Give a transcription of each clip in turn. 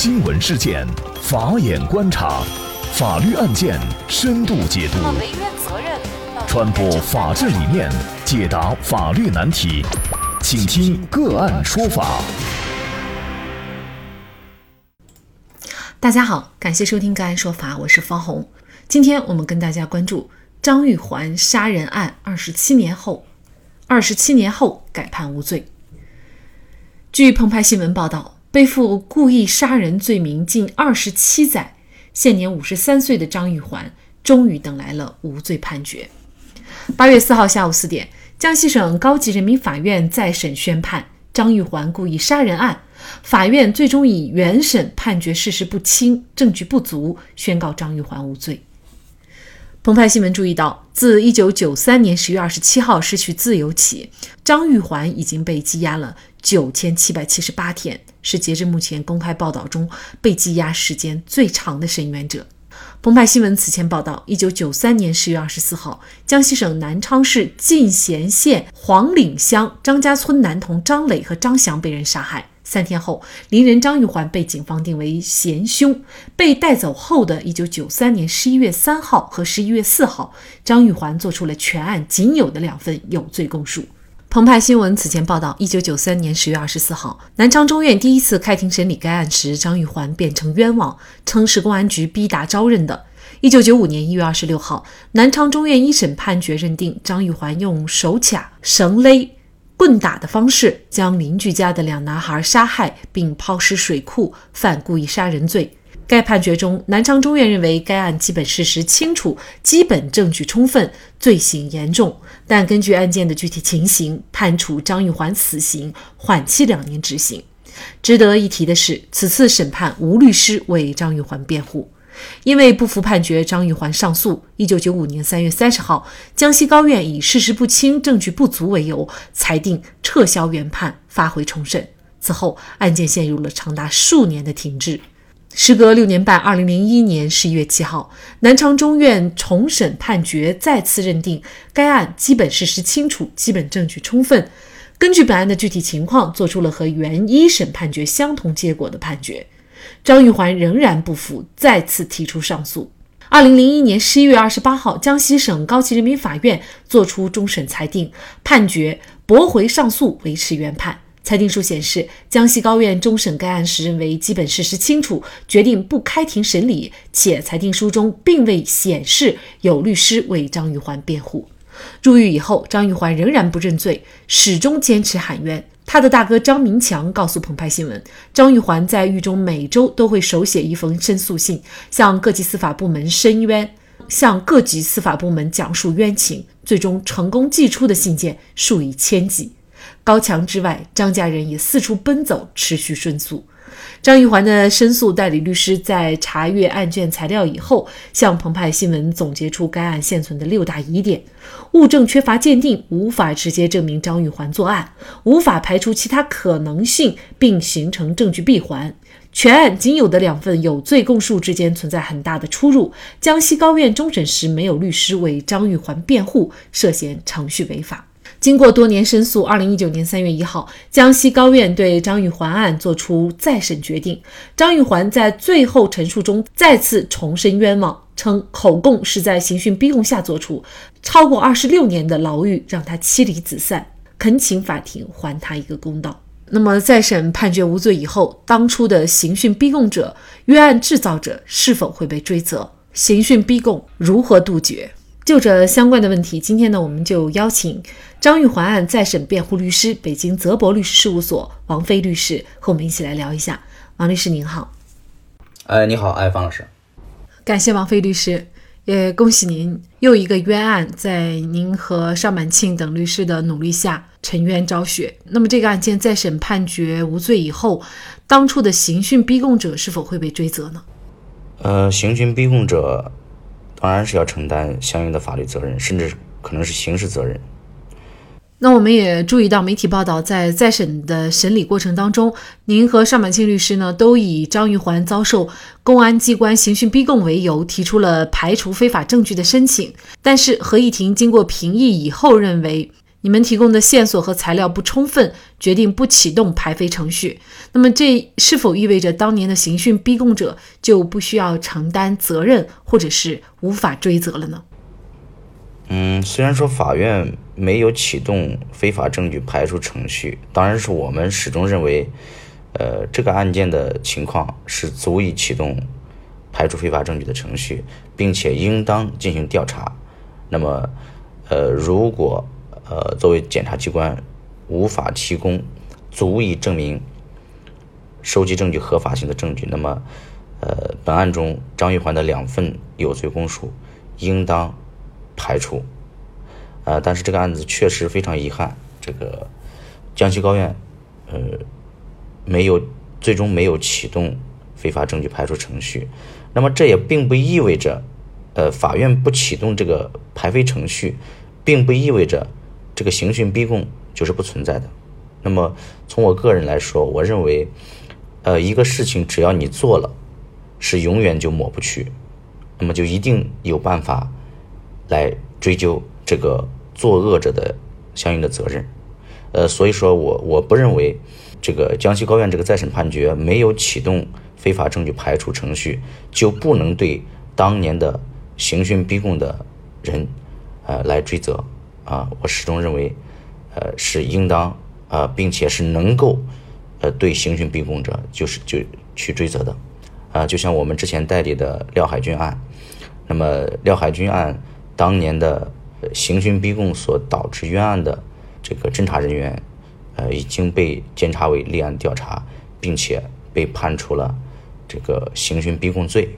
新闻事件，法眼观察，法律案件深度解读，传播法治理念，解答法律难题，请听个案说法。大家好，感谢收听个案说法，我是方红。今天我们跟大家关注张玉环杀人案27年后改判无罪。据澎湃新闻报道，背负故意杀人罪名近27载，现年53岁的张玉环终于等来了无罪判决。8月4号下午4点，江西省高级人民法院再审宣判张玉环故意杀人案，法院最终以原审判决事实不清、证据不足，宣告张玉环无罪。澎湃新闻注意到，自1993年10月27号失去自由起，张玉环已经被羁押了9778天，是截至目前公开报道中被羁押时间最长的申冤者。澎湃新闻此前报道，1993年10月24号，江西省南昌市进贤县黄岭乡张家村男童张磊和张翔被人杀害。3天后，邻人张玉环被警方定为嫌凶。被带走后的1993年11月3号和11月4号，张玉环做出了全案仅有的2份有罪供述。澎湃新闻此前报道，1993年10月24号，南昌中院第一次开庭审理该案时，张玉环辩称冤枉，称是公安局逼打招认的。1995年1月26号，南昌中院一审判决认定，张玉环用手卡、绳勒、棍打的方式将邻居家的2男孩杀害并抛尸水库，犯故意杀人罪。该判决中，南昌中院认为该案基本事实清楚，基本证据充分，罪行严重，但根据案件的具体情形，判处张玉环死刑，缓期2年执行。值得一提的是，此次审判无律师为张玉环辩护。因为不服判决，张玉环上诉。1995年3月30号，江西高院以事实不清、证据不足为由，裁定撤销原判，发回重审。此后，案件陷入了长达数年的停滞。时隔6年半 ,2001 年11月7号，南昌中院重审判决再次认定该案基本事实清楚，基本证据充分，根据本案的具体情况做出了和原一审判决相同结果的判决。张玉环仍然不服，再次提出上诉。2001年11月28号，江西省高级人民法院作出终审裁定，判决驳回上诉，维持原判。裁定书显示，江西高院终审该案时认为基本事实清楚，决定不开庭审理，且裁定书中并未显示有律师为张玉环辩护。入狱以后，张玉环仍然不认罪，始终坚持喊冤。他的大哥张明强告诉澎湃新闻，张玉环在狱中每周都会手写一封申诉信，向各级司法部门申冤，向各级司法部门讲述冤情，最终成功寄出的信件数以千计。高墙之外，张家人也四处奔走，持续申诉。张玉环的申诉代理律师在查阅案卷材料以后，向澎湃新闻总结出该案现存的6大疑点：物证缺乏鉴定，无法直接证明张玉环作案，无法排除其他可能性并形成证据闭环，全案仅有的2份有罪供述之间存在很大的出入，江西高院终审时没有律师为张玉环辩护，涉嫌程序违法。经过多年申诉 ,2019 年3月1号，江西高院对张玉环案作出再审决定。张玉环在最后陈述中再次重申冤枉，称口供是在刑讯逼供下作出，超过26年的牢狱让他妻离子散，恳请法庭还他一个公道。那么再审判决无罪以后，当初的刑讯逼供者、冤案制造者是否会被追责？刑讯逼供如何杜绝？就这相关的问题，今天呢，我们就邀请张玉环案再审辩护律师、北京泽博律师事务所王飞律师和我们一起来聊一下。王律师您好。你好，方老师。感谢王飞律师，也恭喜您又一个冤案在您和尚满庆等律师的努力下沉冤昭雪。那么这个案件再审判决无罪以后，当初的刑讯逼供者是否会被追责呢？刑讯逼供者当然是要承担相应的法律责任，甚至可能是刑事责任。那我们也注意到媒体报道，在再审的审理过程当中，您和尚满庆律师呢都以张玉环遭受公安机关刑讯逼供为由，提出了排除非法证据的申请。但是合议庭经过评议以后认为，你们提供的线索和材料不充分，决定不启动排非程序。那么这是否意味着当年的刑讯逼供者就不需要承担责任，或者是无法追责了呢？虽然说法院没有启动非法证据排除程序，当然是我们始终认为这个案件的情况是足以启动排除非法证据的程序，并且应当进行调查。那么如果作为检察机关无法提供足以证明收集证据合法性的证据，那么本案中张玉环的两份有罪供述应当排除。但是这个案子确实非常遗憾，这个江西高院最终没有启动非法证据排除程序。那么这也并不意味着法院不启动这个排非程序，并不意味着这个刑讯逼供就是不存在的。那么从我个人来说，我认为一个事情只要你做了，是永远就抹不去，那么就一定有办法来追究这个作恶者的相应的责任。所以说我不认为这个江西高院这个再审判决没有启动非法证据排除程序，就不能对当年的刑讯逼供的人来追责啊。我始终认为是应当并且是能够对刑讯逼供者就去追责的啊。就像我们之前代理的廖海军案，那么廖海军案当年的刑讯逼供所导致冤案的这个侦查人员已经被监察委立案调查，并且被判处了这个刑讯逼供罪。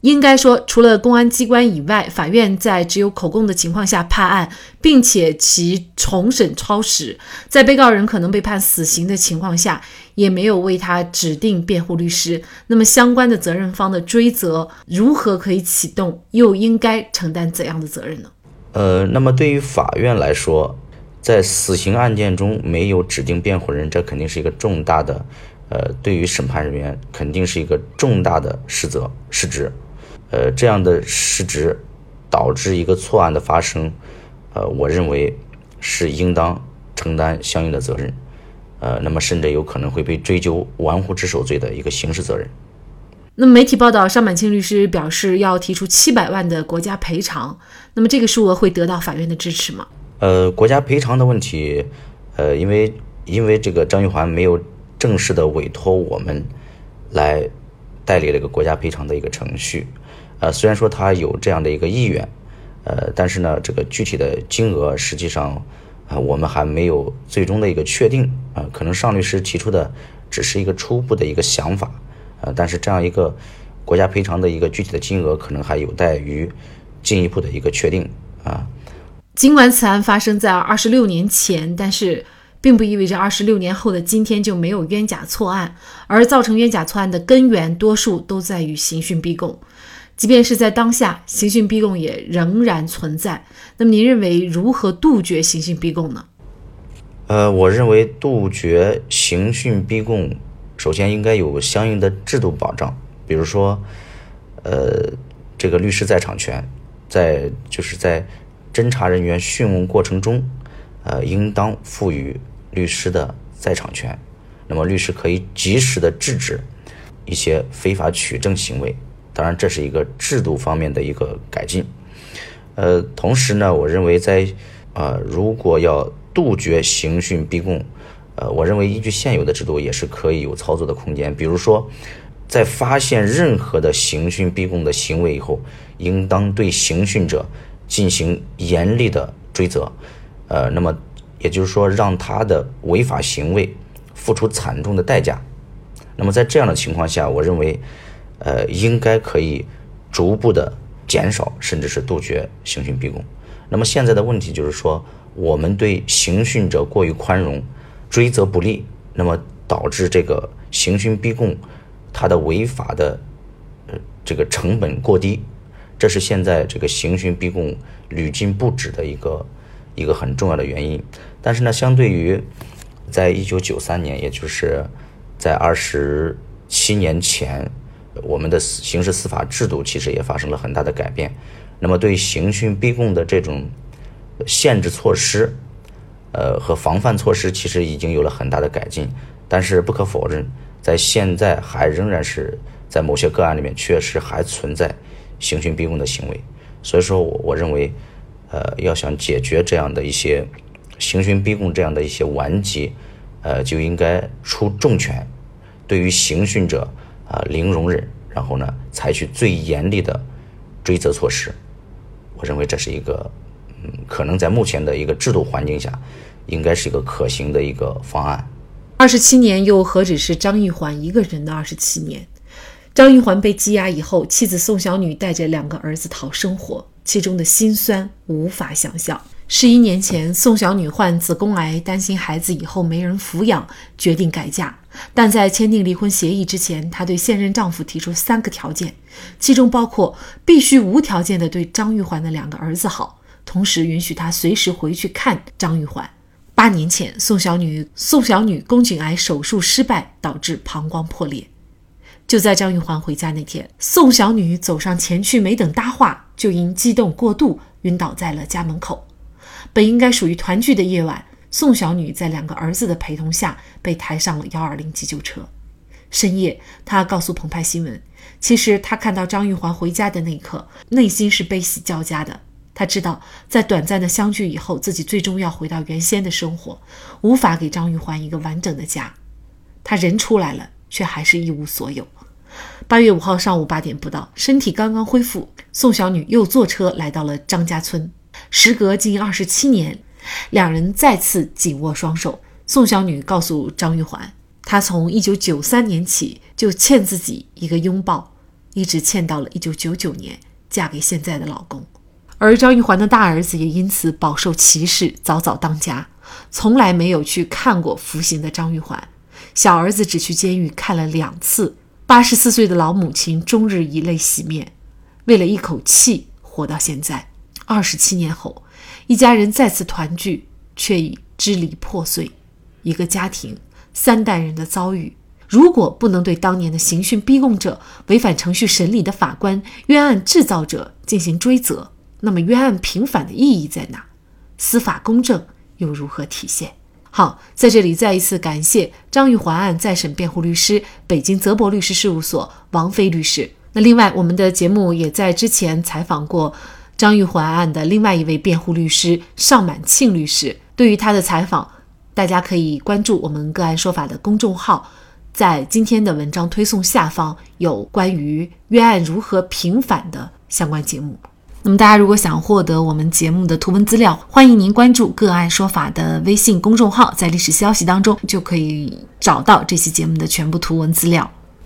应该说，除了公安机关以外，法院在只有口供的情况下判案，并且其重审超时，在被告人可能被判死刑的情况下，也没有为他指定辩护律师。那么相关的责任方的追责如何可以启动，又应该承担怎样的责任呢？那么对于法院来说，在死刑案件中没有指定辩护人，这肯定是一个重大的对于审判人员肯定是一个重大的失职。这样的失职导致一个错案的发生，我认为是应当承担相应的责任，那么甚至有可能会被追究玩忽职守罪的一个刑事责任。那么媒体报道，尚满清律师表示要提出700万的国家赔偿，那么这个数额会得到法院的支持吗？国家赔偿的问题，因为这个张玉环没有正式的委托我们来代理这个国家赔偿的一个程序，虽然说他有这样的一个意愿，但是呢，这个具体的金额实际上我们还没有最终的一个确定，可能尚律师提出的只是一个初步的一个想法，但是这样一个国家赔偿的一个具体的金额可能还有待于进一步的一个确定啊。尽管此案发生在26年前，但是并不意味着26年后的今天就没有冤假错案，而造成冤假错案的根源多数都在于刑讯逼供。即便是在当下，刑讯逼供也仍然存在。那么您认为如何杜绝刑讯逼供呢？我认为杜绝刑讯逼供首先应该有相应的制度保障，比如说这个律师在场权，在侦查人员讯问过程中应当赋予律师的在场权，那么律师可以及时的制止一些非法取证行为，当然这是一个制度方面的一个改进。同时呢，我认为如果要杜绝刑讯逼供，我认为依据现有的制度也是可以有操作的空间，比如说在发现任何的刑讯逼供的行为以后，应当对刑讯者进行严厉的追责，那么也就是说让他的违法行为付出惨重的代价。那么在这样的情况下，我认为应该可以逐步的减少甚至是杜绝刑讯逼供。那么现在的问题就是说，我们对刑讯者过于宽容，追责不力，那么导致这个刑讯逼供它的违法的这个成本过低，这是现在这个刑讯逼供屡禁不止的一个很重要的原因。但是呢，相对于在1993年，也就是在27年前，我们的刑事司法制度其实也发生了很大的改变。那么对刑讯逼供的这种限制措施和防范措施其实已经有了很大的改进，但是不可否认，在现在还仍然是在某些个案里面确实还存在刑讯逼供的行为。所以说我认为要想解决这样的一些刑讯逼供这样的一些顽疾，就应该出重拳，对于刑讯者零容忍，然后呢采取最严厉的追责措施。我认为这是一个可能在目前的一个制度环境下应该是一个可行的一个方案。27年又何止是张玉环一个人的27年。张玉环被羁押以后，妻子宋小女带着2个儿子讨生活，其中的辛酸无法想象。11年前，宋小女患子宫癌，担心孩子以后没人抚养，决定改嫁。但在签订离婚协议之前，她对现任丈夫提出3个条件，其中包括必须无条件地对张玉环的2个儿子好，同时允许她随时回去看张玉环。8年前，宋小女宫颈癌手术失败，导致膀胱破裂。就在张玉环回家那天，宋小女走上前去，没等搭话，就因激动过度晕倒在了家门口。本应该属于团聚的夜晚，宋小女在2个儿子的陪同下被抬上了120急救车。深夜，她告诉澎湃新闻，其实她看到张玉环回家的那一刻，内心是悲喜交加的。她知道，在短暂的相聚以后，自己最终要回到原先的生活，无法给张玉环一个完整的家。她人出来了，却还是一无所有。8月5号上午8点不到，身体刚刚恢复，宋小女又坐车来到了张家村。时隔近27年，2人再次紧握双手。宋小女告诉张玉环，她从1993年起就欠自己一个拥抱，一直欠到了1999年，嫁给现在的老公。而张玉环的大儿子也因此饱受歧视，早早当家，从来没有去看过服刑的张玉环。小儿子只去监狱看了2次。84岁的老母亲终日以泪洗面，为了一口气活到现在。27年后，一家人再次团聚，却已支离破碎。一个家庭3代人的遭遇，如果不能对当年的刑讯逼供者、违反程序审理的法官、冤案制造者进行追责，那么冤案平反的意义在哪？司法公正又如何体现？好，在这里再一次感谢张玉环案再审辩护律师、北京泽博律师事务所王飞律师。那另外，我们的节目也在之前采访过张玉环案的另外一位辩护律师尚满庆律师。对于他的采访，大家可以关注我们个案说法的公众号，在今天的文章推送下方有关于冤案如何平反的相关节目。那么大家如果想获得我们节目的图文资料，欢迎您关注个案说法的微信公众号，在历史消息当中就可以找到这期节目的全部图文资料。